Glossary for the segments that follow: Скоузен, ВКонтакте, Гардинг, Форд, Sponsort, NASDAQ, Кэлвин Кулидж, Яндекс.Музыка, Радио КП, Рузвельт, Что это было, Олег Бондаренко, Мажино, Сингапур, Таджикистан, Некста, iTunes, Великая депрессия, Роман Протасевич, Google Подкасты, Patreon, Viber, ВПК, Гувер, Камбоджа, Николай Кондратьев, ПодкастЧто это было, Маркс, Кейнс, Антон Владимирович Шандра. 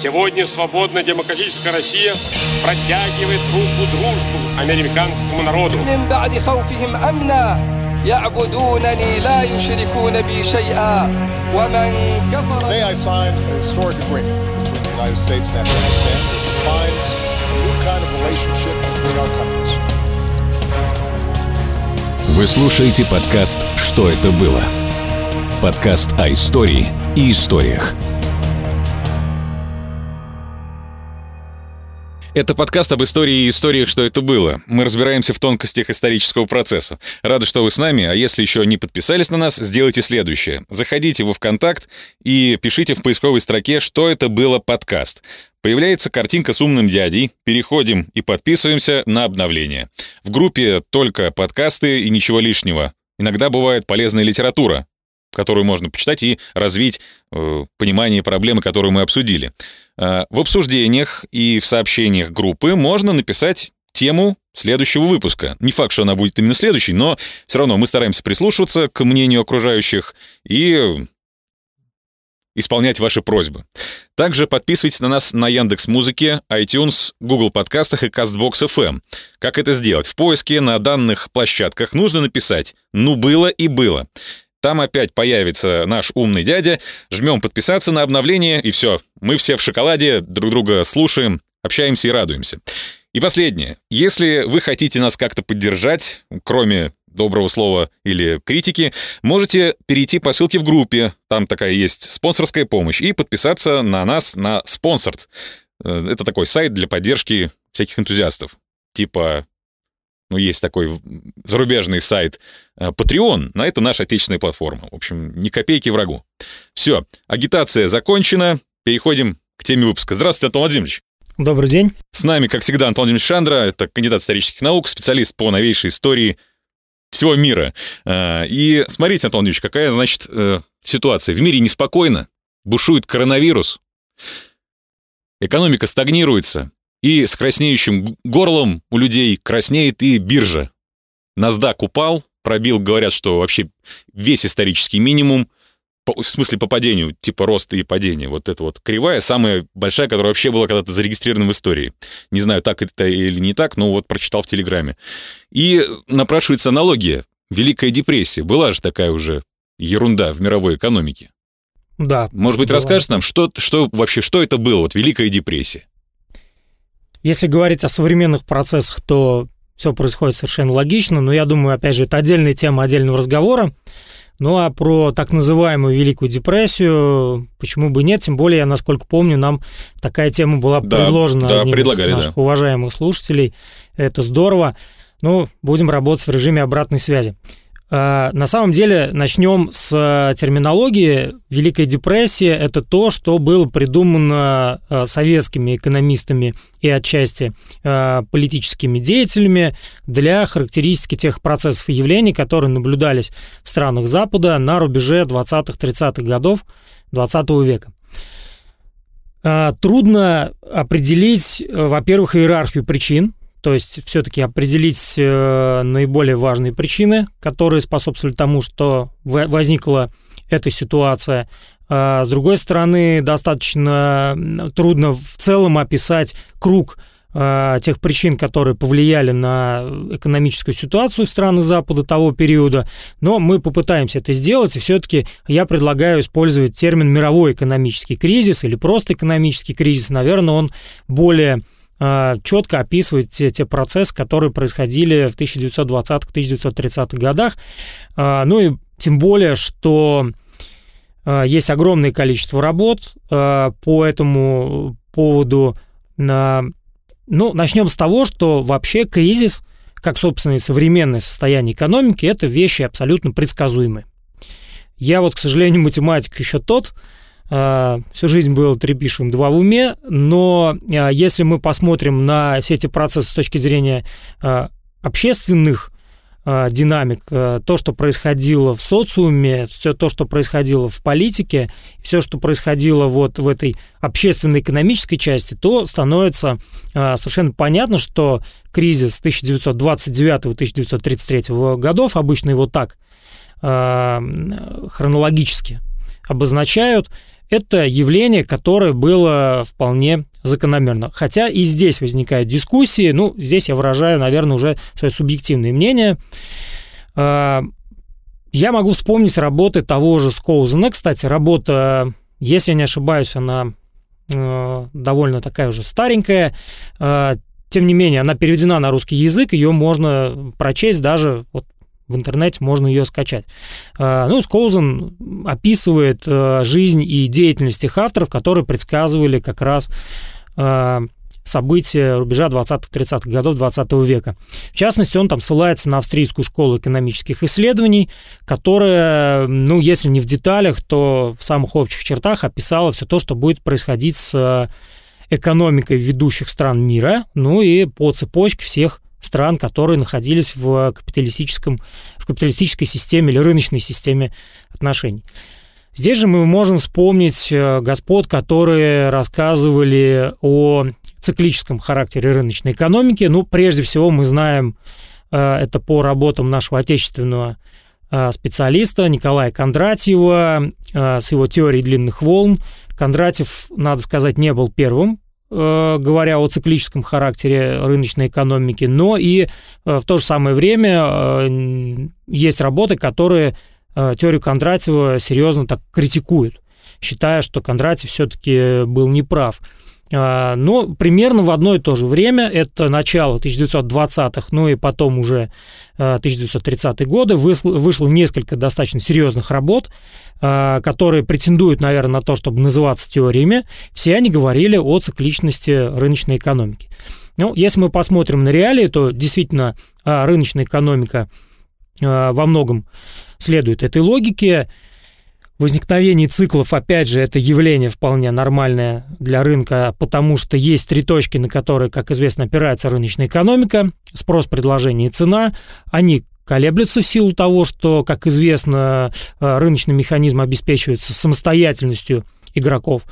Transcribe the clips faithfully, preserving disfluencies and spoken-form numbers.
Сегодня свободная демократическая Россия протягивает руку дружбу американскому народу. Today I signed a historic agreement between the United States and Afghanistan that defines a new kind of relationship between our countries. Вы слушаете подкаст «Что это было?» Подкаст о истории и историях. Это подкаст об истории и историях, что это было. Мы разбираемся в тонкостях исторического процесса. Рады, что вы с нами, а если еще не подписались на нас, сделайте следующее. Заходите во ВКонтакте и пишите в поисковой строке «Что это было подкаст». Появляется картинка с умным дядей, переходим и подписываемся на обновление. В группе только подкасты и ничего лишнего. Иногда бывает полезная литература, которую можно почитать и развить э, понимание проблемы, которую мы обсудили. Э, в обсуждениях и в сообщениях группы можно написать тему следующего выпуска. Не факт, что она будет именно следующей, но все равно мы стараемся прислушиваться к мнению окружающих и исполнять ваши просьбы. Также подписывайтесь на нас на Яндекс.Музыке, iTunes, Google Подкастах и Castbox.эф эм. Как это сделать? В поиске на данных площадках нужно написать «Ну было и было». Там опять появится наш умный дядя. Жмем подписаться на обновление, и все. Мы все в шоколаде, друг друга слушаем, общаемся и радуемся. И последнее. Если вы хотите нас как-то поддержать, кроме доброго слова или критики, можете перейти по ссылке в группе. Там такая есть спонсорская помощь. И подписаться на нас на Sponsort. Это такой сайт для поддержки всяких энтузиастов. Типа... Ну, есть такой зарубежный сайт Patreon, но это наша отечественная платформа. В общем, ни копейки врагу. Все, агитация закончена. Переходим к теме выпуска. Здравствуйте, Антон Владимирович. Добрый день. С нами, как всегда, Антон Владимирович Шандра. Это кандидат исторических наук, специалист по новейшей истории всего мира. И смотрите, Антон Владимирович, какая, значит, ситуация. В мире неспокойно, бушует коронавирус, экономика стагнируется. И с краснеющим горлом у людей краснеет и биржа. NASDAQ упал, пробил, говорят, что вообще весь исторический минимум, в смысле по падению, типа роста и падения. Вот эта вот кривая, самая большая, которая вообще была когда-то зарегистрирована в истории. Не знаю, так это или не так, но вот прочитал в Телеграме. И напрашивается аналогия. Великая депрессия. Была же такая уже ерунда в мировой экономике. Да. Может быть, расскажешь нам, что, что вообще, что это было, вот Великая депрессия? Если говорить о современных процессах, то все происходит совершенно логично, но я думаю, опять же, это отдельная тема отдельного разговора. Ну а про так называемую Великую депрессию, почему бы нет, тем более, я, насколько помню, нам такая тема была да, предложена да, одним из наших да. уважаемых слушателей. Это здорово. Ну, будем работать в режиме обратной связи. На самом деле, начнем с терминологии. Великая депрессия – это то, что было придумано советскими экономистами и отчасти политическими деятелями для характеристики тех процессов и явлений, которые наблюдались в странах Запада на рубеже двадцатых-тридцатых годов двадцатого века. Трудно определить, во-первых, иерархию причин. То есть все-таки определить наиболее важные причины, которые способствовали тому, что возникла эта ситуация. С другой стороны, достаточно трудно в целом описать круг тех причин, которые повлияли на экономическую ситуацию в странах Запада того периода. Но мы попытаемся это сделать, и все-таки я предлагаю использовать термин «мировой экономический кризис» или просто «экономический кризис». Наверное, он более... четко описывает те, те процессы, которые происходили в тысяча девятьсот двадцатых-тысяча девятьсот тридцатых годах. Ну и тем более, что есть огромное количество работ по этому поводу. Ну, начнем с того, что вообще кризис, как, собственно, и современное состояние экономики, это вещи абсолютно предсказуемые. Я вот, к сожалению, математик еще тот, всю жизнь было три пишем, два в уме, но если мы посмотрим на все эти процессы с точки зрения общественных динамик, то, что происходило в социуме, все то, что происходило в политике, все, что происходило вот в этой общественно-экономической части, то становится совершенно понятно, что кризис тысяча девятьсот двадцать девятого — тысяча девятьсот тридцать третьего годов, обычно его так хронологически обозначают, Это явление, которое было вполне закономерно. Хотя и здесь возникают дискуссии. Ну, здесь я выражаю, наверное, уже свое субъективное мнение. Я могу вспомнить работы того же Скоузена. Кстати, работа, если я не ошибаюсь, она довольно такая уже старенькая. Тем не менее, она переведена на русский язык, ее можно прочесть даже вот, в интернете, можно ее скачать. Ну, Скоузен описывает жизнь и деятельность тех авторов, которые предсказывали как раз события рубежа двадцатых-тридцатых годов двадцатого века. В частности, он там ссылается на австрийскую школу экономических исследований, которая, ну, если не в деталях, то в самых общих чертах описала все то, что будет происходить с экономикой ведущих стран мира, ну и по цепочке всех стран, которые находились в, капиталистическом, в капиталистической системе или рыночной системе отношений. Здесь же мы можем вспомнить господ, которые рассказывали о циклическом характере рыночной экономики. Ну, прежде всего, мы знаем это по работам нашего отечественного специалиста Николая Кондратьева с его теорией длинных волн. Кондратьев, надо сказать, не был первым, говоря о циклическом характере рыночной экономики, но и в то же самое время есть работы, которые теорию Кондратьева серьезно так критикуют, считая, что Кондратьев все-таки был неправ. Но примерно в одно и то же время, это начало тысяча девятьсот двадцатых, ну и потом уже тысяча девятьсот тридцатые годы, вышло, вышло несколько достаточно серьезных работ, которые претендуют, наверное, на то, чтобы называться теориями. Все они говорили о цикличности рыночной экономики. Ну, если мы посмотрим на реалии, то действительно рыночная экономика во многом следует этой логике. Возникновение циклов, опять же, это явление вполне нормальное для рынка, потому что есть три точки, на которые, как известно, опирается рыночная экономика: спрос, предложение и цена. Они колеблются в силу того, что, как известно, рыночный механизм обеспечивается самостоятельностью игроков,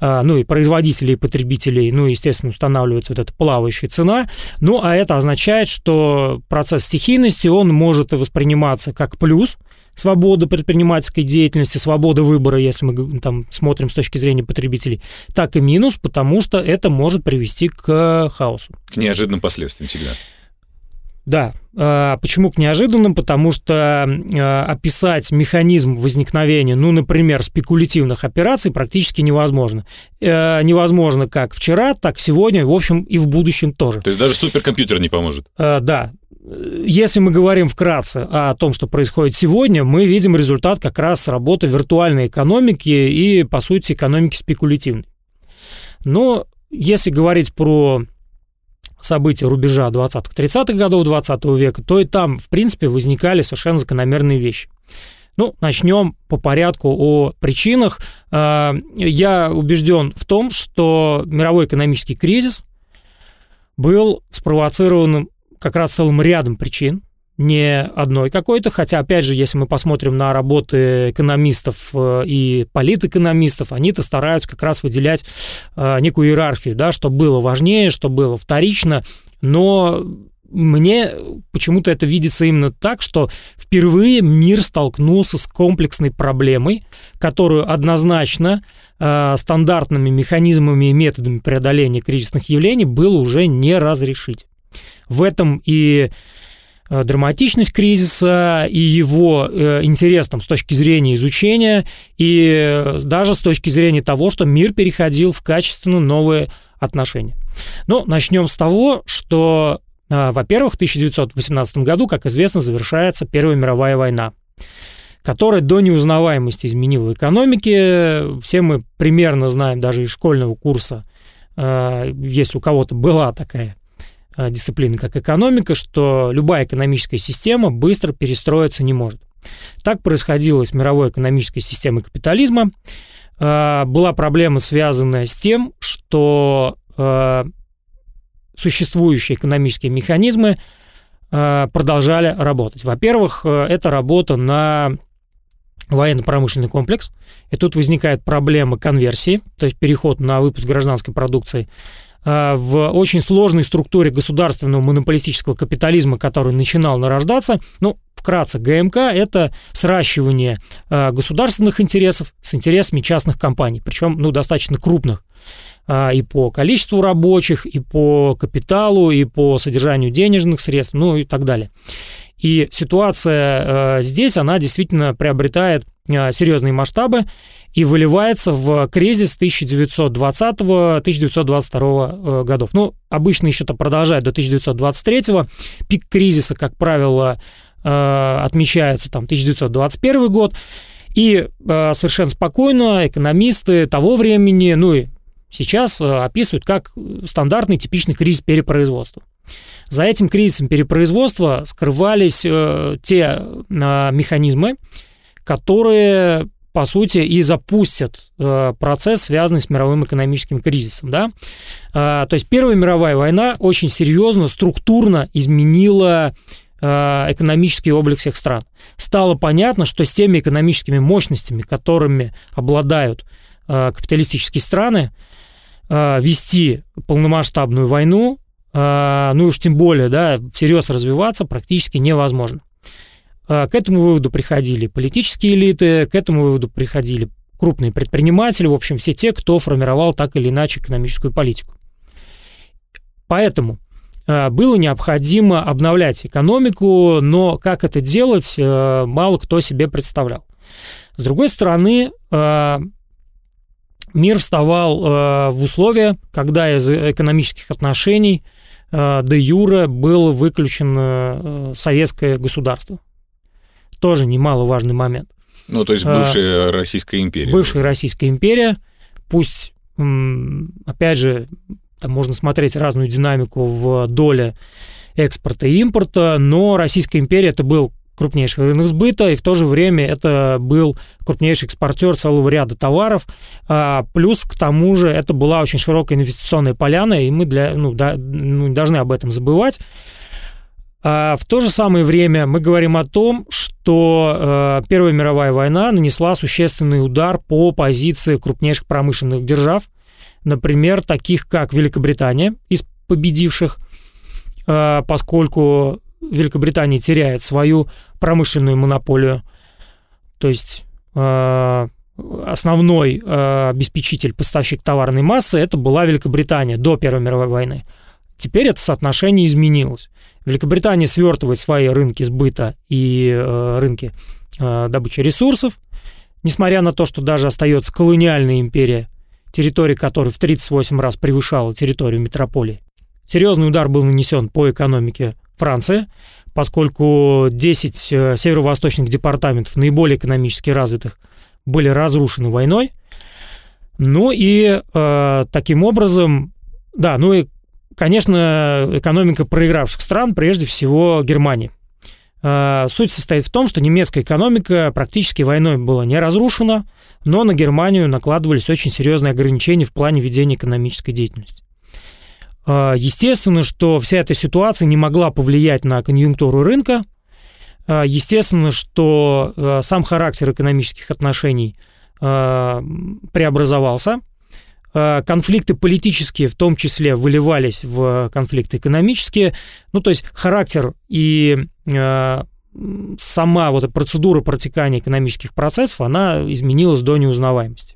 ну и производителей, и потребителей, ну и, естественно, устанавливается вот эта плавающая цена. Ну, а это означает, что процесс стихийности, он может восприниматься как плюс, свобода предпринимательской деятельности, свобода выбора, если мы там смотрим с точки зрения потребителей, так и минус, потому что это может привести к хаосу. К неожиданным последствиям всегда. Да. Почему к неожиданным? Потому что описать механизм возникновения, ну, например, спекулятивных операций практически невозможно. Невозможно как вчера, так сегодня, в общем, и в будущем тоже. То есть даже суперкомпьютер не поможет? Да. Если мы говорим вкратце о том, что происходит сегодня, мы видим результат как раз работы виртуальной экономики и, по сути, экономики спекулятивной. Но если говорить про события рубежа двадцатых-тридцатых годов двадцатого века, то и там, в принципе, возникали совершенно закономерные вещи. Ну, начнем по порядку о причинах. Я убежден в том, что мировой экономический кризис был спровоцирован как раз целым рядом причин, не одной какой-то, хотя, опять же, если мы посмотрим на работы экономистов и политэкономистов, они-то стараются как раз выделять некую иерархию, да, что было важнее, что было вторично, но мне почему-то это видится именно так, что впервые мир столкнулся с комплексной проблемой, которую однозначно э, стандартными механизмами и методами преодоления кризисных явлений было уже не разрешить. В этом и драматичность кризиса, и его интерес там, с точки зрения изучения, и даже с точки зрения того, что мир переходил в качественно новые отношения. Ну, начнем с того, что, во-первых, в тысяча девятьсот восемнадцатом году, как известно, завершается Первая мировая война, которая до неузнаваемости изменила экономики. Все мы примерно знаем, даже из школьного курса, если у кого-то была такая дисциплины, как экономика, что любая экономическая система быстро перестроиться не может. Так происходило с мировой экономической системой капитализма. Была проблема, связанная с тем, что существующие экономические механизмы продолжали работать. Во-первых, это работа на военно-промышленный комплекс. И тут возникает проблема конверсии, то есть переход на выпуск гражданской продукции в очень сложной структуре государственного монополистического капитализма, который начинал нарождаться. Ну, в вкратце, гэ эм ка – это сращивание э, государственных интересов с интересами частных компаний, причем ну, достаточно крупных э, и по количеству рабочих, и по капиталу, и по содержанию денежных средств, ну и так далее. И ситуация э, здесь, она действительно приобретает э, серьезные масштабы и выливается в кризис тысяча девятьсот двадцатого — тысяча девятьсот двадцать второго э, годов. Ну, обычно еще это продолжает до тысяча девятьсот двадцать третьего. Пик кризиса, как правило, э, отмечается там тысяча девятьсот двадцать первый год. И э, совершенно спокойно экономисты того времени, ну и сейчас э, описывают как стандартный типичный кризис перепроизводства. За этим кризисом перепроизводства скрывались э, те э, механизмы, которые, по сути, и запустят э, процесс, связанный с мировым экономическим кризисом. Да? Э, то есть Первая мировая война очень серьезно, структурно изменила э, экономический облик всех стран. Стало понятно, что с теми экономическими мощностями, которыми обладают э, капиталистические страны, э, вести полномасштабную войну, ну и уж тем более, да, всерьез развиваться практически невозможно. К этому выводу приходили политические элиты, к этому выводу приходили крупные предприниматели, в общем, все те, кто формировал так или иначе экономическую политику. Поэтому было необходимо обновлять экономику, но как это делать, мало кто себе представлял. С другой стороны, мир вставал в условия, когда из экономических отношений де юре было выключено советское государство. Тоже немаловажный момент. Ну, то есть бывшая Российская империя. Бывшая Российская империя. Пусть, опять же, там можно смотреть разную динамику в доле экспорта и импорта, но Российская империя – это был крупнейший рынок сбыта, и в то же время это был крупнейший экспортер целого ряда товаров, плюс к тому же это была очень широкая инвестиционная поляна, и мы для, ну, да, ну, не должны об этом забывать. В то же самое время мы говорим о том, что Первая мировая война нанесла существенный удар по позиции крупнейших промышленных держав, например, таких как Великобритания из победивших, поскольку Великобритания теряет свою промышленную монополию, то есть э, основной э, обеспечитель, поставщик товарной массы, это была Великобритания до Первой мировой войны. Теперь это соотношение изменилось. Великобритания свертывает свои рынки сбыта и э, рынки э, добычи ресурсов, несмотря на то, что даже остается колониальная империя, территория которой в тридцать восемь раз превышала территорию метрополии. Серьезный удар был нанесен по экономике Франция, поскольку десять северо-восточных департаментов, наиболее экономически развитых, были разрушены войной. Ну и э, таким образом, да, ну и, конечно, экономика проигравших стран, прежде всего Германии. Э, суть состоит в том, что немецкая экономика практически войной была не разрушена, но на Германию накладывались очень серьезные ограничения в плане ведения экономической деятельности. Естественно, что вся эта ситуация не могла повлиять на конъюнктуру рынка. Естественно, что сам характер экономических отношений преобразовался. Конфликты политические в том числе выливались в конфликты экономические. Ну, то есть характер и сама вот эта процедура протекания экономических процессов, она изменилась до неузнаваемости.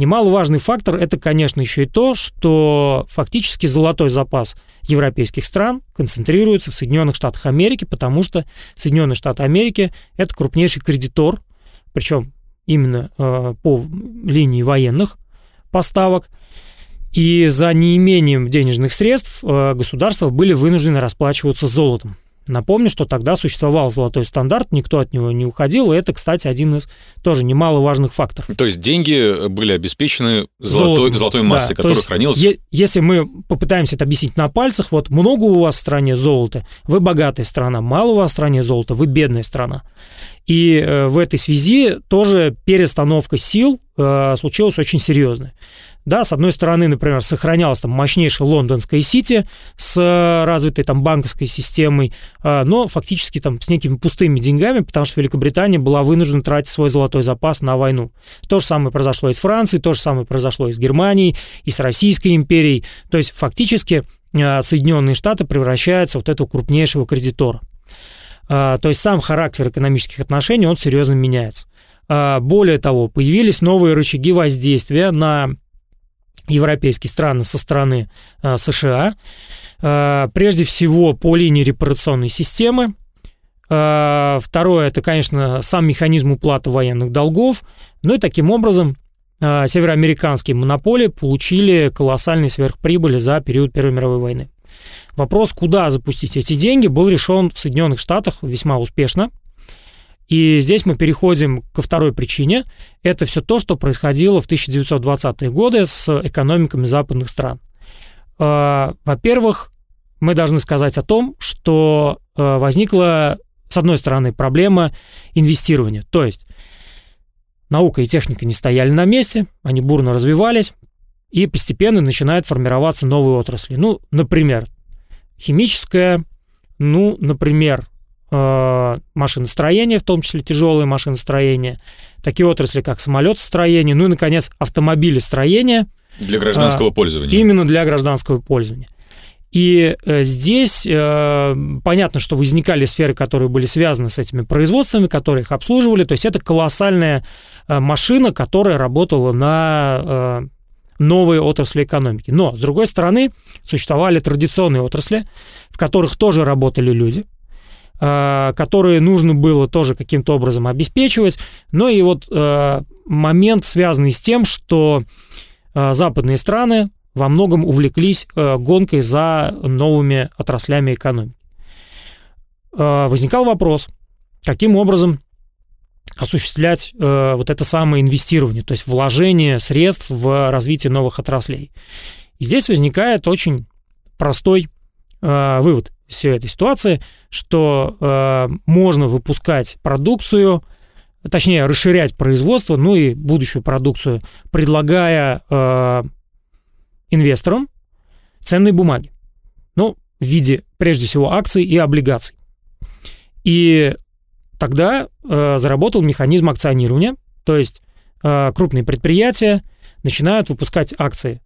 Немаловажный фактор – это, конечно, еще и то, что фактически золотой запас европейских стран концентрируется в Соединенных Штатах Америки, потому что Соединенные Штаты Америки – это крупнейший кредитор, причем именно э, по линии военных поставок, и за неимением денежных средств э, государства были вынуждены расплачиваться золотом. Напомню, что тогда существовал золотой стандарт, никто от него не уходил, и это, кстати, один из тоже немаловажных факторов. То есть деньги были обеспечены золотой, золотой массой, да, которая то есть хранилась... Е- если мы попытаемся это объяснить на пальцах, вот много у вас в стране золота, вы богатая страна, мало у вас в стране золота, вы бедная страна. И э, в этой связи тоже перестановка сил э, случилась очень серьезная. Да, с одной стороны, например, сохранялась там мощнейшая лондонская сити с развитой там банковской системой, но фактически там с некими пустыми деньгами, потому что Великобритания была вынуждена тратить свой золотой запас на войну. То же самое произошло и с Францией, то же самое произошло и с Германией, и с Российской империей. То есть фактически Соединенные Штаты превращаются в вот этого крупнейшего кредитора. То есть сам характер экономических отношений, он серьезно меняется. Более того, появились новые рычаги воздействия на европейские страны со стороны США. Прежде всего, по линии репарационной системы. Второе, это, конечно, сам механизм уплаты военных долгов. Ну и таким образом североамериканские монополии получили колоссальные сверхприбыли за период Первой мировой войны. Вопрос, куда запустить эти деньги, был решен в Соединенных Штатах весьма успешно. И здесь мы переходим ко второй причине. Это все то, что происходило в тысяча девятьсот двадцатые годы с экономиками западных стран. Во-первых, мы должны сказать о том, что возникла, с одной стороны, проблема инвестирования. То есть наука и техника не стояли на месте, они бурно развивались, и постепенно начинают формироваться новые отрасли. Ну, например, химическая, ну, например, машиностроение, в том числе тяжелое машиностроение, такие отрасли, как самолетостроение, ну и, наконец, автомобилестроение. Для гражданского а, пользования. Именно для гражданского пользования. И э, здесь э, понятно, что возникали сферы, которые были связаны с этими производствами, которые их обслуживали. То есть это колоссальная э, машина, которая работала на э, новые отрасли экономики. Но, с другой стороны, существовали традиционные отрасли, в которых тоже работали люди, которые нужно было тоже каким-то образом обеспечивать. Ну и вот э, момент, связанный с тем, что э, западные страны во многом увлеклись э, гонкой за новыми отраслями экономики. Э, возникал вопрос, каким образом осуществлять э, вот это самое инвестирование, то есть вложение средств в развитие новых отраслей. И здесь возникает очень простой э, вывод всей этой ситуации, что э, можно выпускать продукцию, точнее, расширять производство, ну и будущую продукцию, предлагая э, инвесторам ценные бумаги. Ну, в виде, прежде всего, акций и облигаций. И тогда э, заработал механизм акционирования, то есть э, крупные предприятия начинают выпускать акции.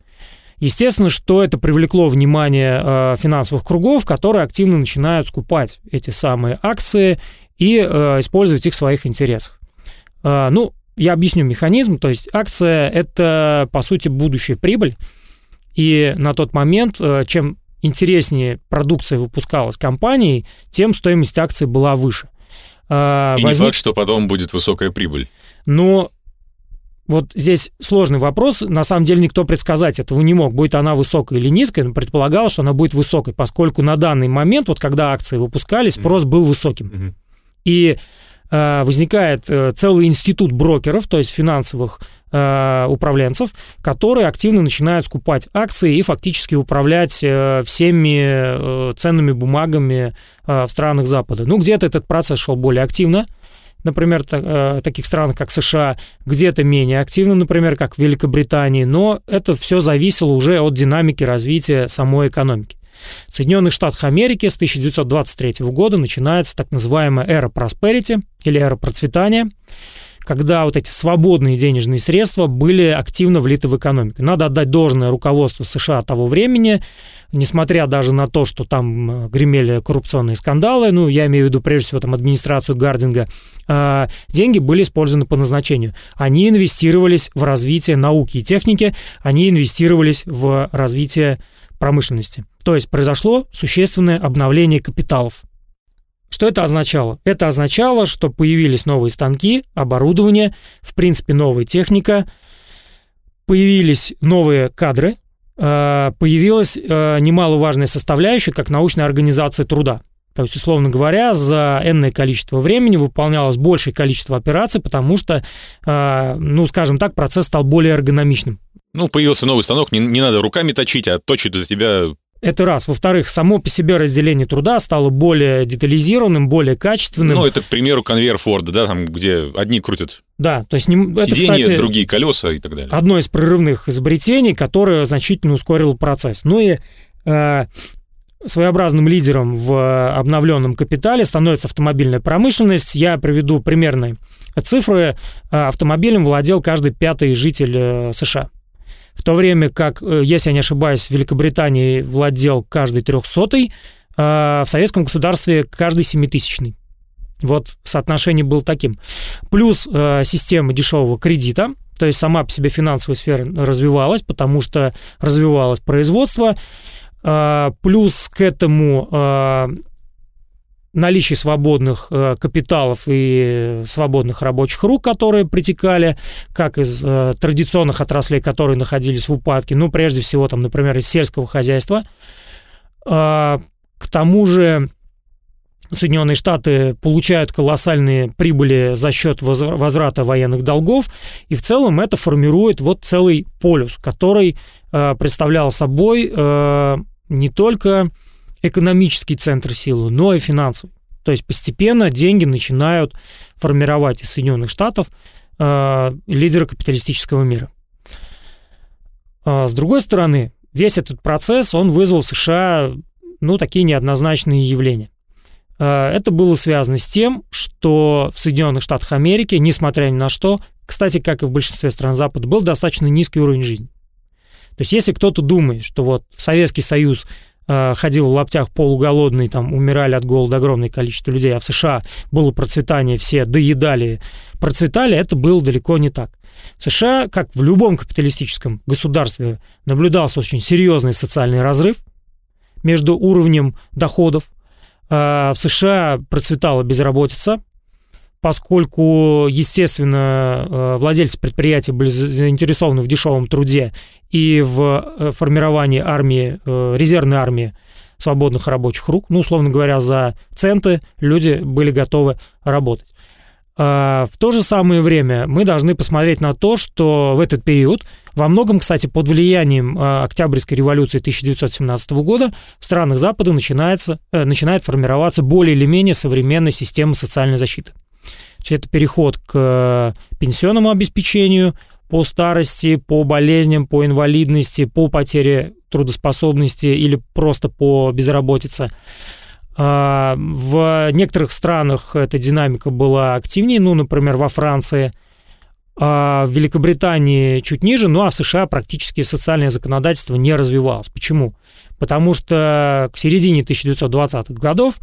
Естественно, что это привлекло внимание э, финансовых кругов, которые активно начинают скупать эти самые акции и э, использовать их в своих интересах. Э, ну, я объясню механизм. То есть акция – это, по сути, будущая прибыль. И на тот момент, э, чем интереснее продукция выпускалась компанией, тем стоимость акций была выше. Э, и возник... не факт, что потом будет высокая прибыль. Но... Вот здесь сложный вопрос. На самом деле никто предсказать этого не мог, будет она высокой или низкой, но предполагалось, что она будет высокой, поскольку на данный момент, вот когда акции выпускались, спрос mm-hmm. был высоким. Mm-hmm. И э, возникает э, целый институт брокеров, то есть финансовых э, управленцев, которые активно начинают скупать акции и фактически управлять э, всеми э, ценными бумагами э, в странах Запада. Ну, где-то этот процесс шел более активно. Например, в таких странах, как США, где-то менее активно, например, как в Великобритании, но это все зависело уже от динамики развития самой экономики. В Соединенных Штатах Америки с тысяча девятьсот двадцать третьего года начинается так называемая эра просперити или эра процветания, когда вот эти свободные денежные средства были активно влиты в экономику. Надо отдать должное руководству США того времени, несмотря даже на то, что там гремели коррупционные скандалы, ну, я имею в виду, прежде всего, там, администрацию Гардинга, э, деньги были использованы по назначению. Они инвестировались в развитие науки и техники, они инвестировались в развитие промышленности. То есть произошло существенное обновление капиталов. Что это означало? Это означало, что появились новые станки, оборудование, в принципе, новая техника, появились новые кадры, появилась немаловажная составляющая, как научная организация труда. То есть, условно говоря, за энное количество времени выполнялось большее количество операций, потому что, ну, скажем так, процесс стал более эргономичным. Ну, появился новый станок, не, не надо руками точить, а точит за тебя... Это раз. Во-вторых, само по себе разделение труда стало более детализированным, более качественным. Ну, это, к примеру, конвейер Форда, да, там, где одни крутят да, то есть не... сиденья, это, кстати, другие колеса и так далее. Одно из прорывных изобретений, которое значительно ускорило процесс. Ну и э, своеобразным лидером в обновленном капитале становится автомобильная промышленность. Я приведу примерные цифры. Автомобилем владел каждый пятый житель США. В то время как, если я не ошибаюсь, в Великобритании владел каждый трехсотый, в советском государстве каждый семитысячный. Вот соотношение было таким. Плюс э, система дешевого кредита, то есть сама по себе финансовая сфера развивалась, потому что развивалось производство. Э, плюс к этому э, наличие свободных э, капиталов и свободных рабочих рук, которые притекали как из э, традиционных отраслей, которые находились в упадке, ну, прежде всего, там, например, из сельского хозяйства. Э, к тому же Соединенные Штаты получают колоссальные прибыли за счет возврата военных долгов, и в целом это формирует вот целый полюс, который э, представлял собой э, не только экономический центр силы, но и финансовый. То есть постепенно деньги начинают формировать из Соединенных Штатов э, лидеры капиталистического мира. А с другой стороны, весь этот процесс, он вызвал в США, ну, такие неоднозначные явления. Это было связано с тем, что в Соединенных Штатах Америки, несмотря ни на что, кстати, как и в большинстве стран Запада, был достаточно низкий уровень жизни. То есть если кто-то думает, что вот Советский Союз э, ходил в лаптях полуголодный, там умирали от голода огромное количество людей, а в США было процветание, все доедали, процветали, это было далеко не так. В США, как в любом капиталистическом государстве, наблюдался очень серьезный социальный разрыв между уровнем доходов. В США процветала безработица, поскольку, естественно, владельцы предприятий были заинтересованы в дешевом труде и в формировании армии, резервной армии свободных рабочих рук. Ну, условно говоря, за центы люди были готовы работать. В то же самое время мы должны посмотреть на то, что в этот период, во многом, кстати, под влиянием Октябрьской революции тысяча девятьсот семнадцатого года в странах Запада начинается, начинает формироваться более или менее современная система социальной защиты. То есть это переход к пенсионному обеспечению по старости, по болезням, по инвалидности, по потере трудоспособности или просто по безработице. В некоторых странах эта динамика была активнее, ну, например, во Франции, в Великобритании чуть ниже, ну а в США практически социальное законодательство не развивалось. Почему? Потому что к середине тысяча девятьсот двадцатых годов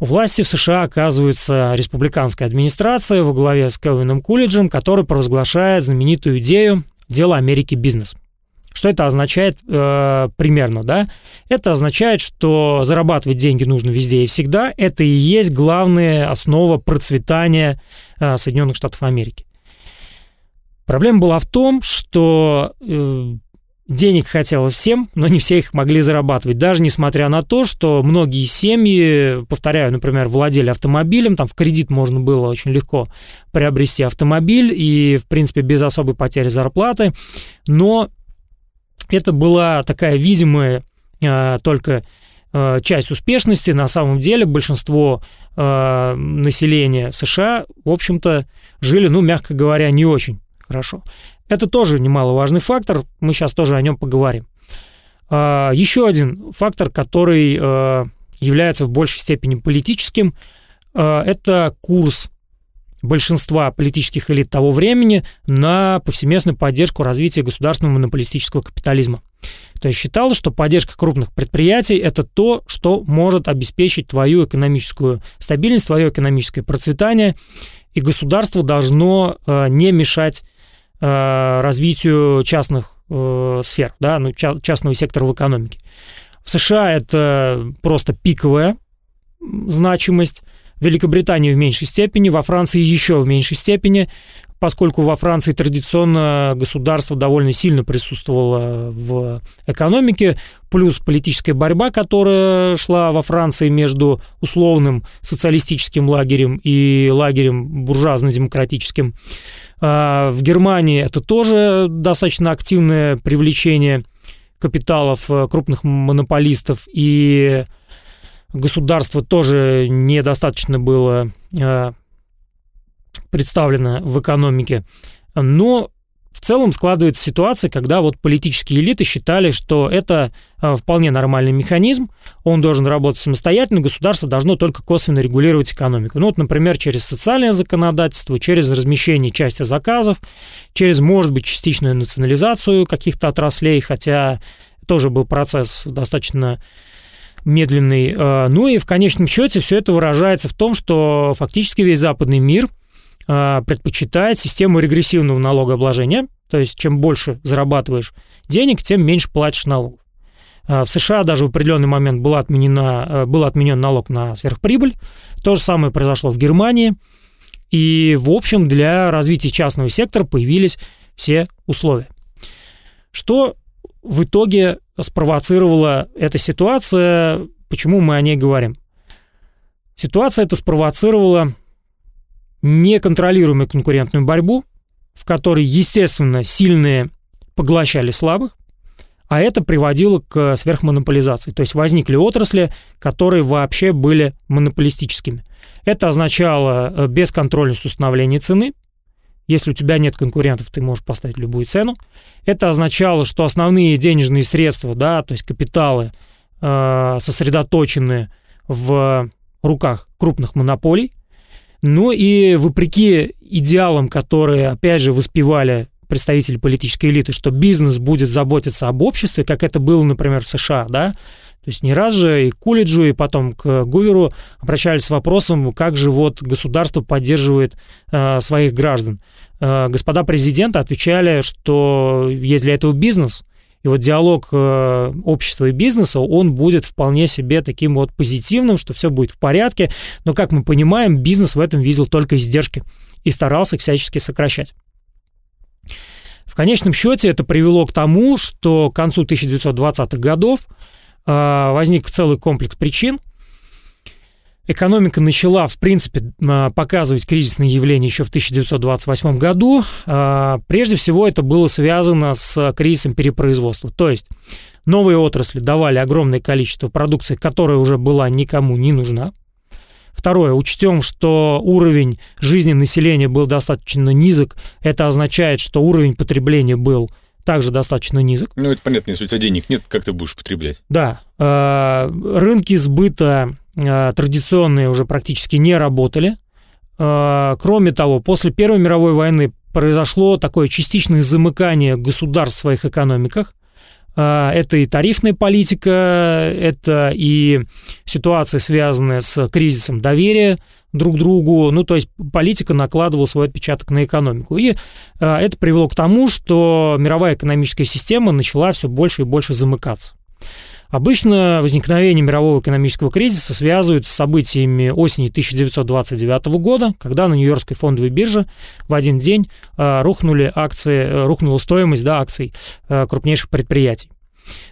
у власти в США оказывается республиканская администрация во главе с Кэлвином Кулиджем, который провозглашает знаменитую идею «Дело Америки — бизнес». Что это означает э, примерно, да? Это означает, что зарабатывать деньги нужно везде и всегда. Это и есть главная основа процветания э, Соединенных Штатов Америки. Проблема была в том, что э, денег хотелось всем, но не все их могли зарабатывать. Даже несмотря на то, что многие семьи, повторяю, например, владели автомобилем, там в кредит можно было очень легко приобрести автомобиль и, в принципе, без особой потери зарплаты, но это была такая видимая э, только э, часть успешности. На самом деле большинство э, населения США, в общем-то, жили, ну, мягко говоря, не очень хорошо. Это тоже немаловажный фактор, мы сейчас тоже о нем поговорим. Э, еще один фактор, который э, является в большей степени политическим, э, это курс большинства политических элит того времени на повсеместную поддержку развития государственного монополистического капитализма. То есть считалось, что поддержка крупных предприятий – это то, что может обеспечить твою экономическую стабильность, твое экономическое процветание, и государство должно э, не мешать э, развитию частных э, сфер, да, ну, ча- частного сектора в экономике. В США это просто пиковая значимость, в Великобритании в меньшей степени, во Франции еще в меньшей степени, поскольку во Франции традиционно государство довольно сильно присутствовало в экономике, плюс политическая борьба, которая шла во Франции между условным социалистическим лагерем и лагерем буржуазно-демократическим. В Германии это тоже достаточно активное привлечение капиталов крупных монополистов, и государство тоже недостаточно было э, представлено в экономике. Но в целом складывается ситуация, когда вот политические элиты считали, что это э, вполне нормальный механизм, он должен работать самостоятельно, государство должно только косвенно регулировать экономику. Ну вот, например, через социальное законодательство, через размещение части заказов, через, может быть, частичную национализацию каких-то отраслей, хотя тоже был процесс достаточно медленный. Ну и в конечном счете все это выражается в том, что фактически весь западный мир предпочитает систему регрессивного налогообложения, то есть чем больше зарабатываешь денег, тем меньше платишь налогов. В США даже в определенный момент была отменена, был отменен налог на сверхприбыль. То же самое произошло в Германии. И, в общем, для развития частного сектора появились все условия. Что в итоге спровоцировала эта ситуация? Почему мы о ней говорим? Ситуация эта спровоцировала неконтролируемую конкурентную борьбу, в которой, естественно, сильные поглощали слабых, а это приводило к сверхмонополизации. То есть возникли отрасли, которые вообще были монополистическими. Это означало бесконтрольность установления цены. Если у тебя нет конкурентов, ты можешь поставить любую цену. Это означало, что основные денежные средства, да, то есть капиталы, э, сосредоточены в руках крупных монополий. Ну и вопреки идеалам, которые, опять же, воспевали представители политической элиты, что бизнес будет заботиться об обществе, как это было, например, в США, да, то есть не раз же и к Кулиджу, и потом к Гуверу обращались с вопросом, как же вот государство поддерживает э, своих граждан. Э, господа президенты отвечали, что есть для этого бизнес, и вот диалог э, общества и бизнеса, он будет вполне себе таким вот позитивным, что все будет в порядке, но, как мы понимаем, бизнес в этом видел только издержки и старался их всячески сокращать. В конечном счете это привело к тому, что к концу тысяча девятьсот двадцатых годов э, возник целый комплекс причин. Экономика начала, в принципе, э, показывать кризисные явления еще в тысяча девятьсот двадцать восьмом году. Э, прежде всего это было связано с кризисом перепроизводства. То есть новые отрасли давали огромное количество продукции, которая уже была никому не нужна. Второе, учтем, что уровень жизни населения был достаточно низок. Это означает, что уровень потребления был также достаточно низок. Ну, это понятно, если у тебя денег нет, как ты будешь потреблять? Да. Рынки сбыта традиционные уже практически не работали. Кроме того, после Первой мировой войны произошло такое частичное замыкание государств в своих экономиках. Это и тарифная политика, это и ситуации, связанные с кризисом доверия друг к другу. Ну, то есть политика накладывала свой отпечаток на экономику. И это привело к тому, что мировая экономическая система начала все больше и больше замыкаться. Обычно возникновение мирового экономического кризиса связывают с событиями осени тысяча девятьсот двадцать девятого года, когда на Нью-Йоркской фондовой бирже в один день рухнули акции, рухнула стоимость, да, акций крупнейших предприятий.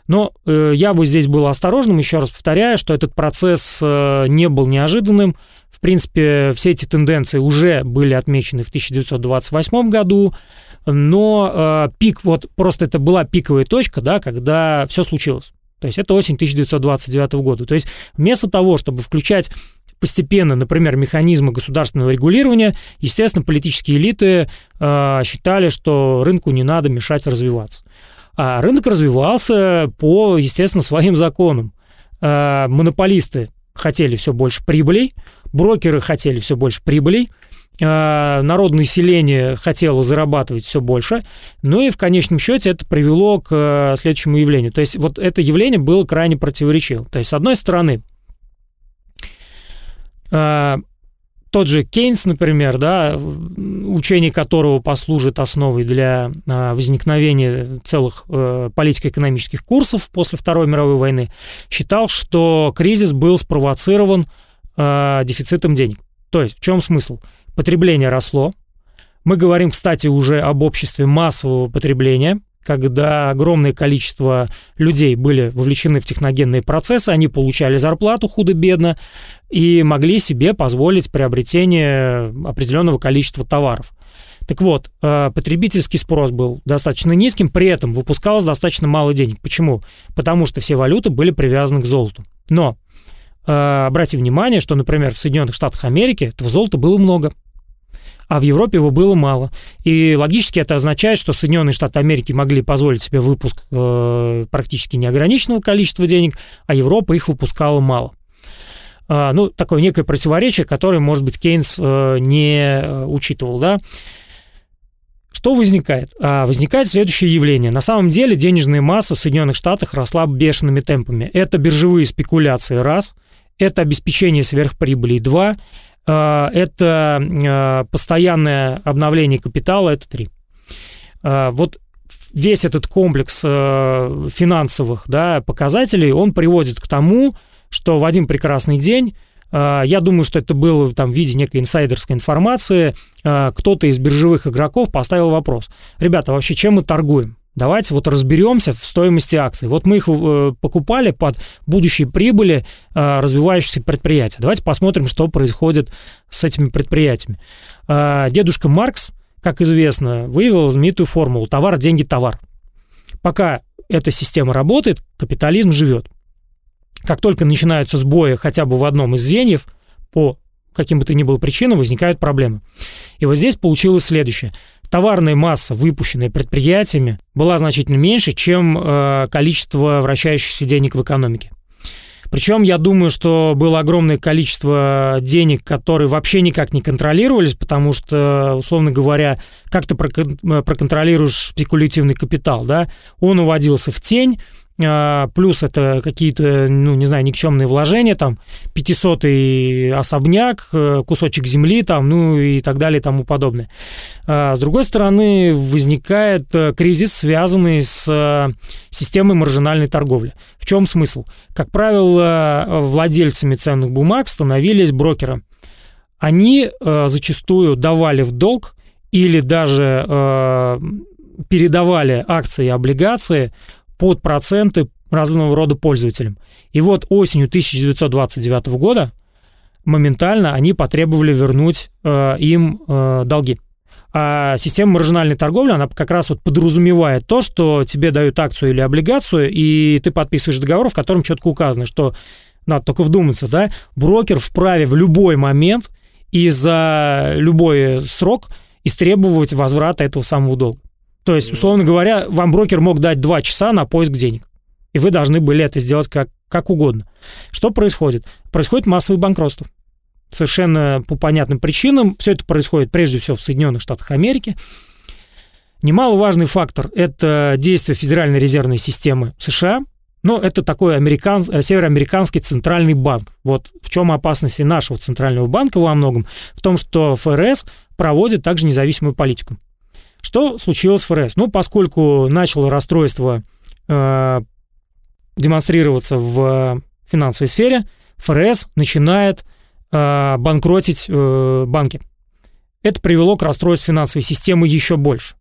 Но я бы здесь был осторожным, еще раз повторяю, что этот процесс не был неожиданным. В принципе, все эти тенденции уже были отмечены в тысяча девятьсот двадцать восьмом году, но пик, вот просто это была пиковая точка, да, когда все случилось. То есть это осень тысяча девятьсот двадцать девятого года. То есть вместо того, чтобы включать постепенно, например, механизмы государственного регулирования, естественно, политические элиты э, считали, что рынку не надо мешать развиваться. А рынок развивался по, естественно, своим законам. Э, монополисты хотели все больше прибылей, брокеры хотели все больше прибылей, народное население хотело зарабатывать все больше, ну и в конечном счете это привело к следующему явлению. То есть вот это явление было крайне противоречиво. То есть, с одной стороны, тот же Кейнс, например, да, учение которого послужит основой для возникновения целых политико-экономических курсов после Второй мировой войны, считал, что кризис был спровоцирован дефицитом денег. То есть в чем смысл? Потребление росло. Мы говорим, кстати, уже об обществе массового потребления, когда огромное количество людей были вовлечены в техногенные процессы, они получали зарплату худо-бедно и могли себе позволить приобретение определенного количества товаров. Так вот, потребительский спрос был достаточно низким, при этом выпускалось достаточно мало денег. Почему? Потому что все валюты были привязаны к золоту. Но обрати внимание, что, например, в Соединенных Штатах Америки этого золота было много, а в Европе его было мало. И логически это означает, что Соединенные Штаты Америки могли позволить себе выпуск э, практически неограниченного количества денег, а Европа их выпускала мало. Э, ну, такое некое противоречие, которое, может быть, Кейнс э, не учитывал, да. Что возникает? А, возникает следующее явление. На самом деле денежная масса в Соединенных Штатах росла бешеными темпами. Это биржевые спекуляции, раз. Это обеспечение сверхприбыли, два. А, это а, постоянное обновление капитала, это три. А, вот весь этот комплекс а, финансовых, да, показателей, он приводит к тому, что в один прекрасный день... Я думаю, что это было там в виде некой инсайдерской информации. Кто-то из биржевых игроков поставил вопрос. Ребята, вообще чем мы торгуем? Давайте вот разберемся в стоимости акций. Вот мы их покупали под будущие прибыли развивающихся предприятий. Давайте посмотрим, что происходит с этими предприятиями. Дедушка Маркс, как известно, выявил знаменитую формулу «товар, деньги, товар». Пока эта система работает, капитализм живет. Как только начинаются сбои хотя бы в одном из звеньев, по каким бы то ни было причинам возникают проблемы. И вот здесь получилось следующее. Товарная масса, выпущенная предприятиями, была значительно меньше, чем э, количество вращающихся денег в экономике. Причем я думаю, что было огромное количество денег, которые вообще никак не контролировались, потому что, условно говоря, как ты проконтролируешь спекулятивный капитал, да? Он уводился в тень, плюс это какие-то, ну, не знаю, никчемные вложения, там, пятисотый особняк, кусочек земли, там, ну, и так далее, и тому подобное. С другой стороны, возникает кризис, связанный с системой маржинальной торговли. В чем смысл? Как правило, владельцами ценных бумаг становились брокеры. Они зачастую давали в долг или даже передавали акции и облигации под проценты разного рода пользователям. И вот осенью тысяча девятьсот двадцать девятого года моментально они потребовали вернуть э, им э, долги. А система маржинальной торговли, она как раз вот подразумевает то, что тебе дают акцию или облигацию, и ты подписываешь договор, в котором четко указано, что, надо только вдуматься, да, брокер вправе в любой момент и за любой срок истребовать возврата этого самого долга. То есть, условно говоря, вам брокер мог дать два часа на поиск денег, и вы должны были это сделать как, как угодно. Что происходит? Происходит массовое банкротство. Совершенно по понятным причинам. Все это происходит прежде всего в Соединенных Штатах Америки. Немаловажный фактор – это действие Федеральной резервной системы США, но это такой американ... североамериканский центральный банк. Вот в чем опасность и нашего центрального банка во многом? В том, что ФРС проводит также независимую политику. Что случилось с ФРС? Ну, поскольку начало расстройство э, демонстрироваться в финансовой сфере, ФРС начинает э, банкротить э, банки. Это привело к расстройству финансовой системы еще больше.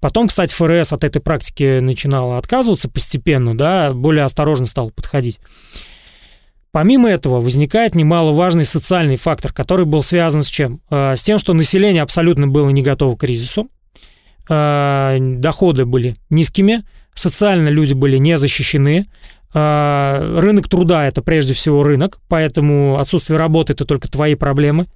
Потом, кстати, ФРС от этой практики начинала отказываться постепенно, да, более осторожно стала подходить. Помимо этого возникает немаловажный социальный фактор, который был связан с чем? Э, с тем, что население абсолютно было не готово к кризису. Доходы были низкими, социально люди были не защищены, рынок труда – это прежде всего рынок, поэтому отсутствие работы – это только твои проблемы.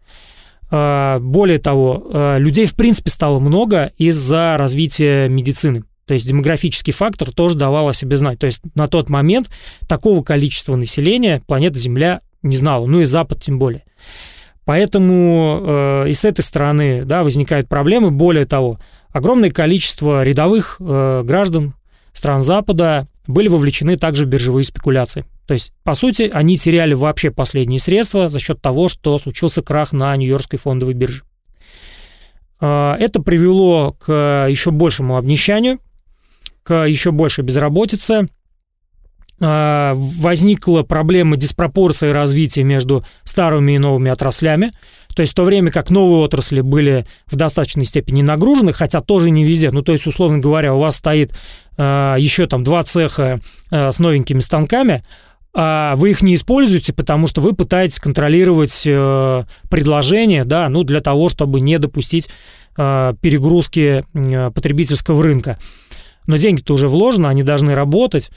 Более того, людей в принципе стало много из-за развития медицины, то есть демографический фактор тоже давал о себе знать. То есть на тот момент такого количества населения планета Земля не знала, ну и Запад тем более. Поэтому э, и с этой стороны, да, возникают проблемы. Более того, огромное количество рядовых э, граждан стран Запада были вовлечены также в биржевые спекуляции. То есть, по сути, они теряли вообще последние средства за счет того, что случился крах на Нью-Йоркской фондовой бирже. Э, это привело к еще большему обнищанию, к еще большей безработице. Возникла проблема диспропорции развития между старыми и новыми отраслями. То есть в то время как новые отрасли были в достаточной степени нагружены, хотя тоже не везде. Ну, то есть, условно говоря, у вас стоит э, еще там два цеха э, с новенькими станками, а вы их не используете, потому что вы пытаетесь контролировать э, предложение, да, ну, для того, чтобы не допустить э, перегрузки э, потребительского рынка. Но деньги-то уже вложены, они должны работать.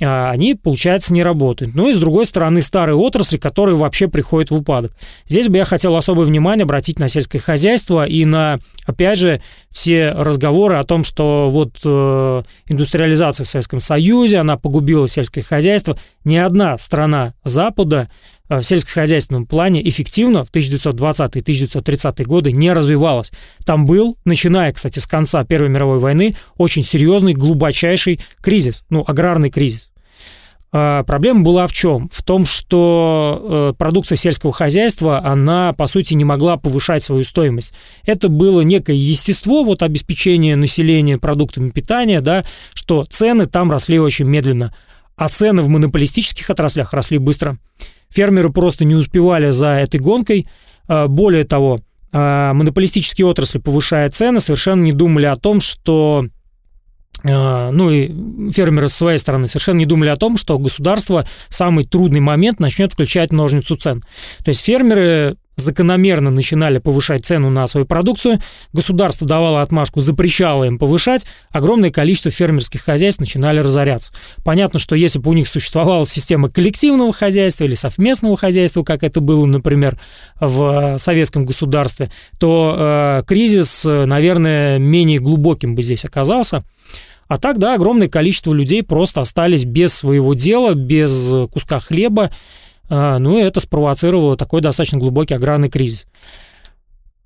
Они, получается, не работают. Ну и, с другой стороны, старые отрасли, которые вообще приходят в упадок. Здесь бы я хотел особое внимание обратить на сельское хозяйство и на, опять же, все разговоры о том, что вот э, индустриализация в Советском Союзе, она погубила сельское хозяйство. Ни одна страна Запада в сельскохозяйственном плане эффективно в тысяча девятьсот двадцатые - тысяча девятьсот тридцатые годы не развивалась. Там был, начиная, кстати, с конца Первой мировой войны, очень серьезный, глубочайший кризис, ну, аграрный кризис. Проблема была в чем? В том, что продукция сельского хозяйства, она, по сути, не могла повышать свою стоимость. Это было некое естество, вот, обеспечение населения продуктами питания, да, что цены там росли очень медленно, а цены в монополистических отраслях росли быстро. Фермеры просто не успевали за этой гонкой. Более того, монополистические отрасли, повышая цены, совершенно не думали о том, что... Ну и фермеры, с своей стороны, совершенно не думали о том, что государство в самый трудный момент начнет включать ножницу цен. То есть фермеры закономерно начинали повышать цену на свою продукцию, государство давало отмашку, запрещало им повышать, огромное количество фермерских хозяйств начинали разоряться. Понятно, что если бы у них существовала система коллективного хозяйства или совместного хозяйства, как это было, например, в советском государстве, то э, кризис, наверное, менее глубоким бы здесь оказался. А так, да, огромное количество людей просто остались без своего дела, без куска хлеба. Ну и это спровоцировало такой достаточно глубокий аграрный кризис.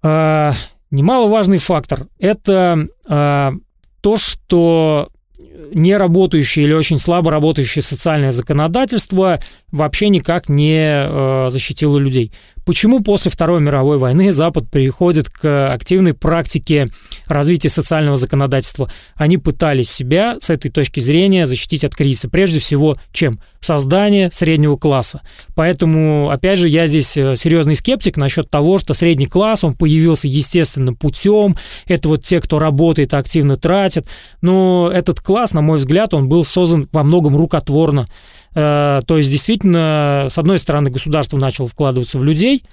Немаловажный фактор – это то, что неработающее или очень слабо работающее социальное законодательство вообще никак не защитило людей. Почему после Второй мировой войны Запад переходит к активной практике развития социального законодательства? Они пытались себя с этой точки зрения защитить от кризиса. Прежде всего, чем? Создание среднего класса. Поэтому, опять же, я здесь серьезный скептик насчет того, что средний класс, он появился естественным путем. Это вот те, кто работает, активно тратит. Но этот класс, на мой взгляд, он был создан во многом рукотворно. То есть, действительно, с одной стороны, государство начало вкладываться в людей,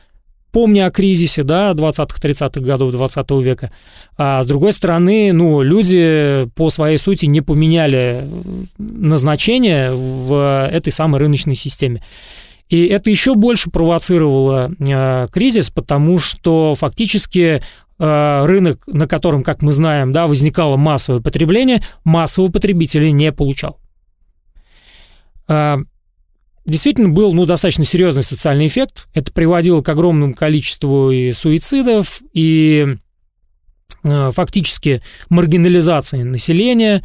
помня о кризисе, да, двадцатых-тридцатых годов двадцатого века, а с другой стороны, ну, люди по своей сути не поменяли назначение в этой самой рыночной системе. И это еще больше провоцировало э, кризис, потому что фактически э, рынок, на котором, как мы знаем, да, возникало массовое потребление, массового потребителя не получал. Действительно был, ну, достаточно серьезный социальный эффект. Это приводило к огромному количеству и суицидов, и э, фактически маргинализации населения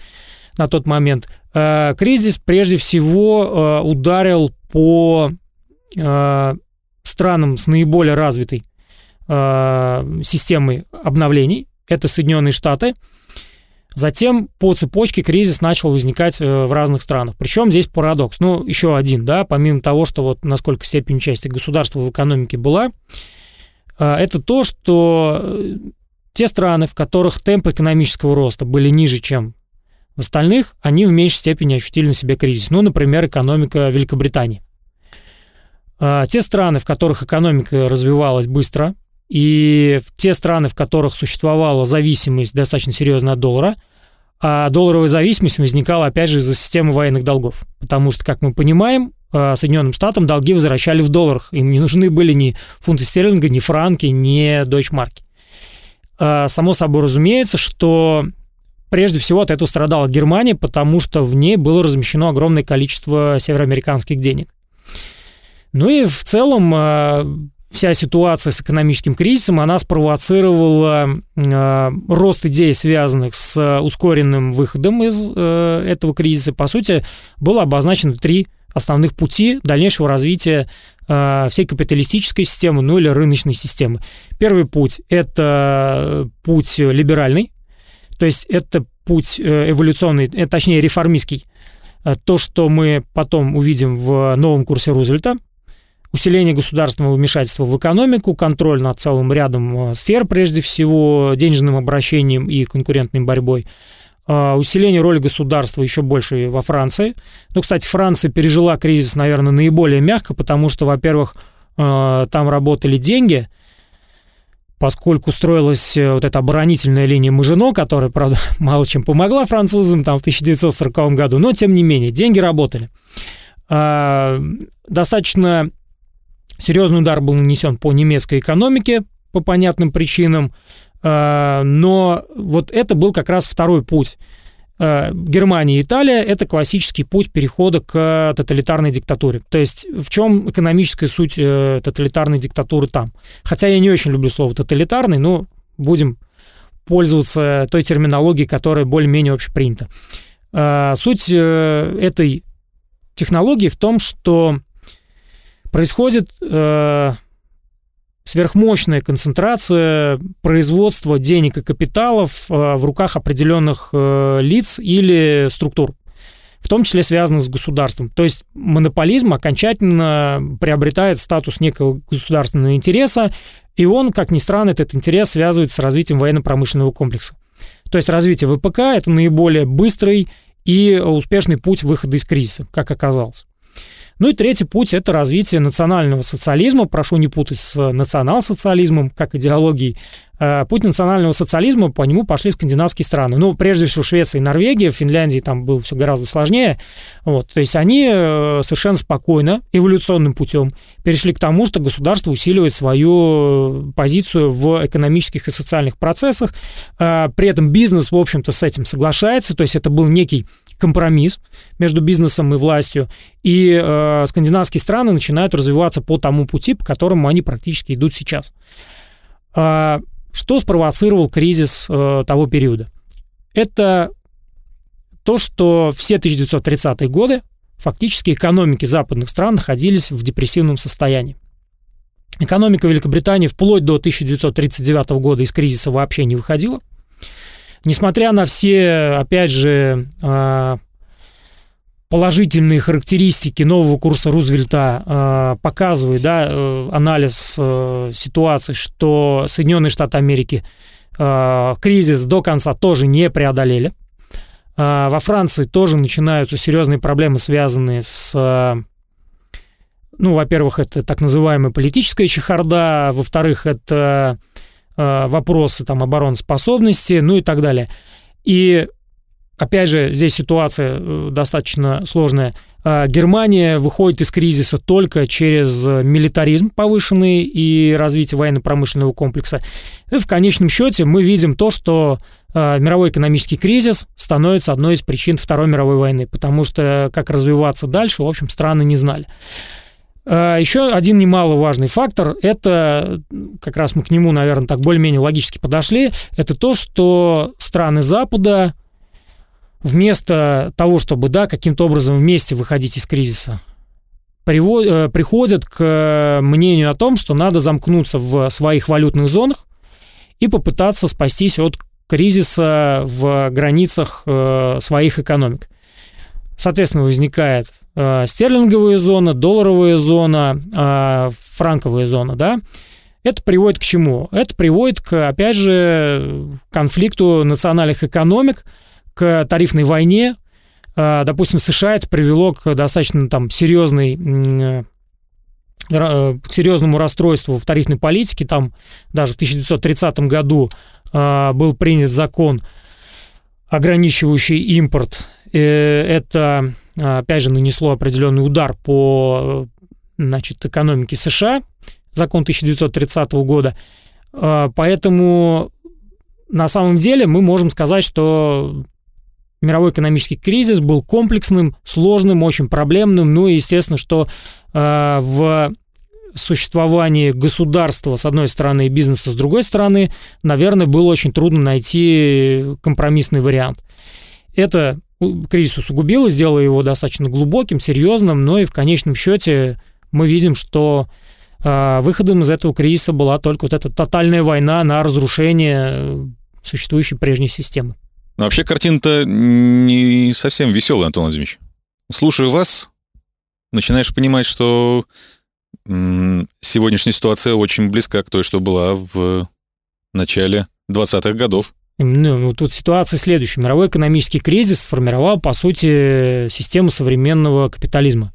на тот момент. Э, кризис прежде всего э, ударил по э, странам с наиболее развитой э, системой обновлений. Это Соединенные Штаты. Затем по цепочке кризис начал возникать в разных странах. Причем здесь парадокс. Ну, еще один, да, помимо того, что вот насколько степень участия государства в экономике была, это то, что те страны, в которых темпы экономического роста были ниже, чем в остальных, они в меньшей степени ощутили на себе кризис. Ну, например, экономика Великобритании. Те страны, в которых экономика развивалась быстро, и в те страны, в которых существовала зависимость достаточно серьезная от доллара, а долларовая зависимость возникала, опять же, из-за системы военных долгов. Потому что, как мы понимаем, Соединенным Штатам долги возвращали в долларах. Им не нужны были ни фунты стерлинга, ни франки, ни дойчмарки. Само собой разумеется, что прежде всего от этого страдала Германия, потому что в ней было размещено огромное количество североамериканских денег. Ну и в целом... Вся ситуация с экономическим кризисом, она спровоцировала э, рост идей, связанных с ускоренным выходом из э, этого кризиса. По сути, было обозначено три основных пути дальнейшего развития э, всей капиталистической системы, ну или рыночной системы. Первый путь – это путь либеральный, то есть это путь эволюционный, точнее реформистский, то, что мы потом увидим в новом курсе Рузвельта. Усиление государственного вмешательства в экономику, контроль над целым рядом сфер, прежде всего, денежным обращением и конкурентной борьбой. Усиление роли государства еще больше во Франции. Ну, кстати, Франция пережила кризис, наверное, наиболее мягко, потому что, во-первых, там работали деньги, поскольку строилась вот эта оборонительная линия Мажино, которая, правда, мало чем помогла французам там в тысяча девятьсот сороковом году, но, тем не менее, деньги работали. Достаточно... Серьезный удар был нанесен по немецкой экономике по понятным причинам, но вот это был как раз второй путь. Германия и Италия – это классический путь перехода к тоталитарной диктатуре. То есть в чем экономическая суть тоталитарной диктатуры там? Хотя я не очень люблю слово «тоталитарный», но будем пользоваться той терминологией, которая более-менее общепринята. Суть этой технологии в том, что происходит сверхмощная концентрация производства денег и капиталов в руках определенных лиц или структур, в том числе связанных с государством. То есть монополизм окончательно приобретает статус некого государственного интереса, и он, как ни странно, этот интерес связывает с развитием военно-промышленного комплекса. То есть развитие ВПК – это наиболее быстрый и успешный путь выхода из кризиса, как оказалось. Ну и третий путь – это развитие национального социализма. Прошу не путать с национал-социализмом, как идеологией. Путь национального социализма, по нему пошли скандинавские страны. Ну, прежде всего, Швеция и Норвегия. В Финляндии там было все гораздо сложнее. Вот. То есть они совершенно спокойно, эволюционным путем перешли к тому, что государство усиливает свою позицию в экономических и социальных процессах. При этом бизнес, в общем-то, с этим соглашается. То есть это был некий компромисс между бизнесом и властью, и э, скандинавские страны начинают развиваться по тому пути, по которому они практически идут сейчас. Э, что спровоцировал кризис э, того периода? Это то, что все тысяча девятьсот тридцатые годы фактически экономики западных стран находились в депрессивном состоянии. Экономика Великобритании вплоть до тысяча девятьсот тридцать девятого года из кризиса вообще не выходила. Несмотря на все, опять же, положительные характеристики нового курса Рузвельта, показывает, да, анализ ситуации, что Соединенные Штаты Америки кризис до конца тоже не преодолели. Во Франции тоже начинаются серьезные проблемы, связанные с... Ну, во-первых, это так называемая политическая чехарда, во-вторых, это... вопросы там, обороноспособности, ну и так далее. И, опять же, здесь ситуация достаточно сложная. Германия выходит из кризиса только через милитаризм повышенный и развитие военно-промышленного комплекса. И в конечном счете мы видим то, что мировой экономический кризис становится одной из причин Второй мировой войны, потому что как развиваться дальше, в общем, страны не знали. Еще один немаловажный фактор, это как раз мы к нему, наверное, так более-менее логически подошли, это то, что страны Запада вместо того, чтобы, да, каким-то образом вместе выходить из кризиса, привод, приходят к мнению о том, что надо замкнуться в своих валютных зонах и попытаться спастись от кризиса в границах своих экономик. Соответственно, возникает э, стерлинговая зона, долларовая зона, э, франковая зона, да. Это приводит к чему? Это приводит к, опять же, конфликту национальных экономик, к тарифной войне. Э, допустим, США это привело к достаточно там, серьезной, э, э, к серьезному расстройству в тарифной политике. Там даже в тысяча девятьсот тридцатом году э, был принят закон, ограничивающий импорт. Это, опять же, нанесло определенный удар по, значит, экономике США, закон тысяча девятьсот тридцатого года. Поэтому на самом деле мы можем сказать, что мировой экономический кризис был комплексным, сложным, очень проблемным. Ну и, естественно, что в существовании государства, с одной стороны, и бизнеса, с другой стороны, наверное, было очень трудно найти компромиссный вариант. Это... Кризис усугубил, сделал его достаточно глубоким, серьезным, но и в конечном счете мы видим, что э, выходом из этого кризиса была только вот эта тотальная война на разрушение существующей прежней системы. Но вообще картина-то не совсем веселая, Антон Владимирович. Слушаю вас, начинаешь понимать, что м- сегодняшняя ситуация очень близка к той, что была в начале двадцатых годов. Ну, тут ситуация следующая. Мировой экономический кризис сформировал, по сути, систему современного капитализма.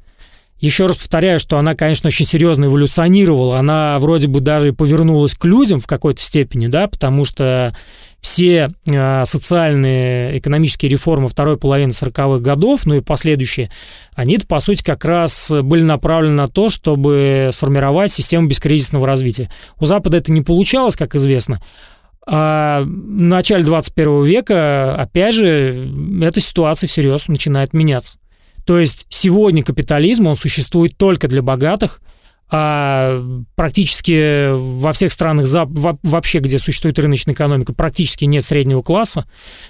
Еще раз повторяю, что она, конечно, очень серьезно эволюционировала. Она вроде бы даже и повернулась к людям в какой-то степени, да, потому что все э, социальные, экономические реформы второй половины сороковых годов, ну и последующие, они-то, по сути, как раз были направлены на то, чтобы сформировать систему бескризисного развития. У Запада это не получалось, как известно. А в начале двадцать первого века, опять же, эта ситуация всерьез начинает меняться. То есть сегодня капитализм, он существует только для богатых, а практически во всех странах, вообще, где существует рыночная экономика, практически нет среднего класса.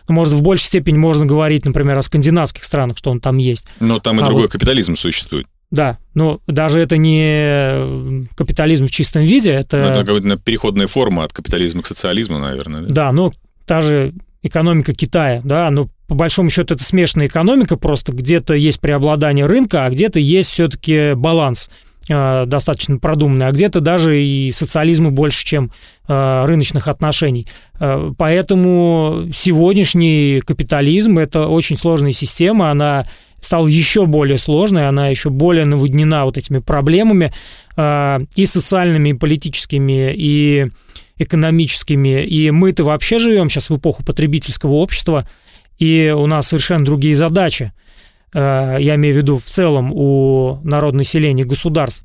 Может, в большей степени можно говорить, например, о скандинавских странах, что он там есть. Но там и а другой вот... капитализм существует. Да, но даже это не капитализм в чистом виде. Это, ну, это какая-то переходная форма от капитализма к социализму, наверное. Да, да, ну, та же экономика Китая, да, ну, по большому счету это смешанная экономика, просто где-то есть преобладание рынка, а где-то есть все-таки баланс э, достаточно продуманный, а где-то даже и социализма больше, чем э, рыночных отношений. Э, поэтому сегодняшний капитализм – это очень сложная система, она... стала еще более сложной, она еще более наводнена вот этими проблемами э, и социальными, и политическими, и экономическими. И мы-то вообще живем сейчас в эпоху потребительского общества, и у нас совершенно другие задачи, э, я имею в виду в целом у народонаселения государств.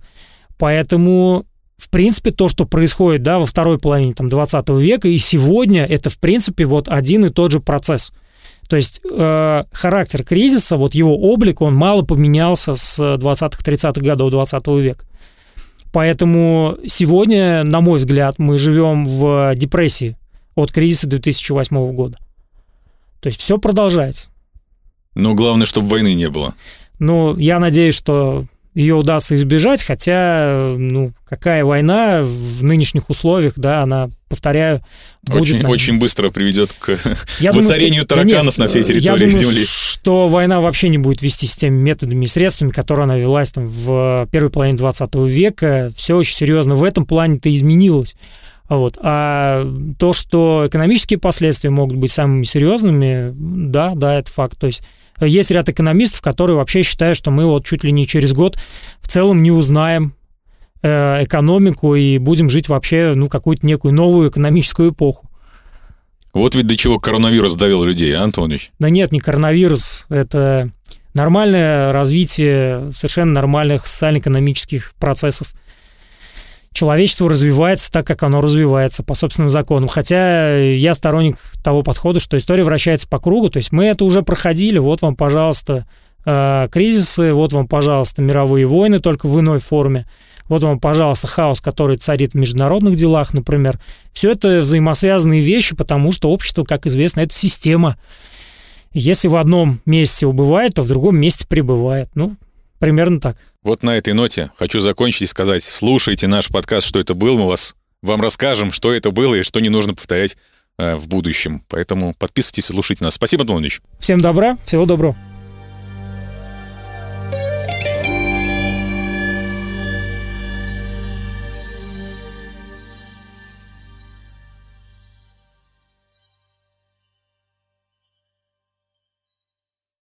Поэтому, в принципе, то, что происходит, да, во второй половине там, двадцатого века и сегодня, это, в принципе, вот один и тот же процесс. То есть э, характер кризиса, вот его облик, он мало поменялся с двадцатых-тридцатых годов двадцатого века. Поэтому сегодня, на мой взгляд, мы живем в депрессии от кризиса две тысячи восьмого года. То есть все продолжается. Но главное, чтобы войны не было. Ну, я надеюсь, что ее удастся избежать, хотя, ну, какая война в нынешних условиях, да, она, повторяю, будет... Очень, там... очень быстро приведет к я воцарению думаю, что... тараканов да нет, на всей территории я Земли. Я думаю, что война вообще не будет вестись теми методами и средствами, которые она велась там в первой половине двадцатого века. Все очень серьезно в этом плане-то изменилось. Вот. А то, что экономические последствия могут быть самыми серьезными, да, да, это факт. То есть есть ряд экономистов, которые вообще считают, что мы вот чуть ли не через год в целом не узнаем э, экономику и будем жить вообще, ну, какую-то некую новую экономическую эпоху. Вот ведь до чего коронавирус довел людей, а, Антонович? Да нет, не коронавирус, это нормальное развитие совершенно нормальных социально-экономических процессов. Человечество развивается так, как оно развивается, по собственным законам. Хотя я сторонник того подхода, что история вращается по кругу. То есть мы это уже проходили. Вот вам, пожалуйста, кризисы, вот вам, пожалуйста, мировые войны, только в иной форме. Вот вам, пожалуйста, хаос, который царит в международных делах, например. Все это взаимосвязанные вещи, потому что общество, как известно, это система. Если в одном месте убывает, то в другом месте прибывает. Ну, примерно так. Вот на этой ноте хочу закончить и сказать: слушайте наш подкаст «Что это было?». Мы вас, вам расскажем, что это было и что не нужно повторять э, в будущем. Поэтому подписывайтесь и слушайте нас. Спасибо, Антон Владимирович. Всем добра, всего доброго.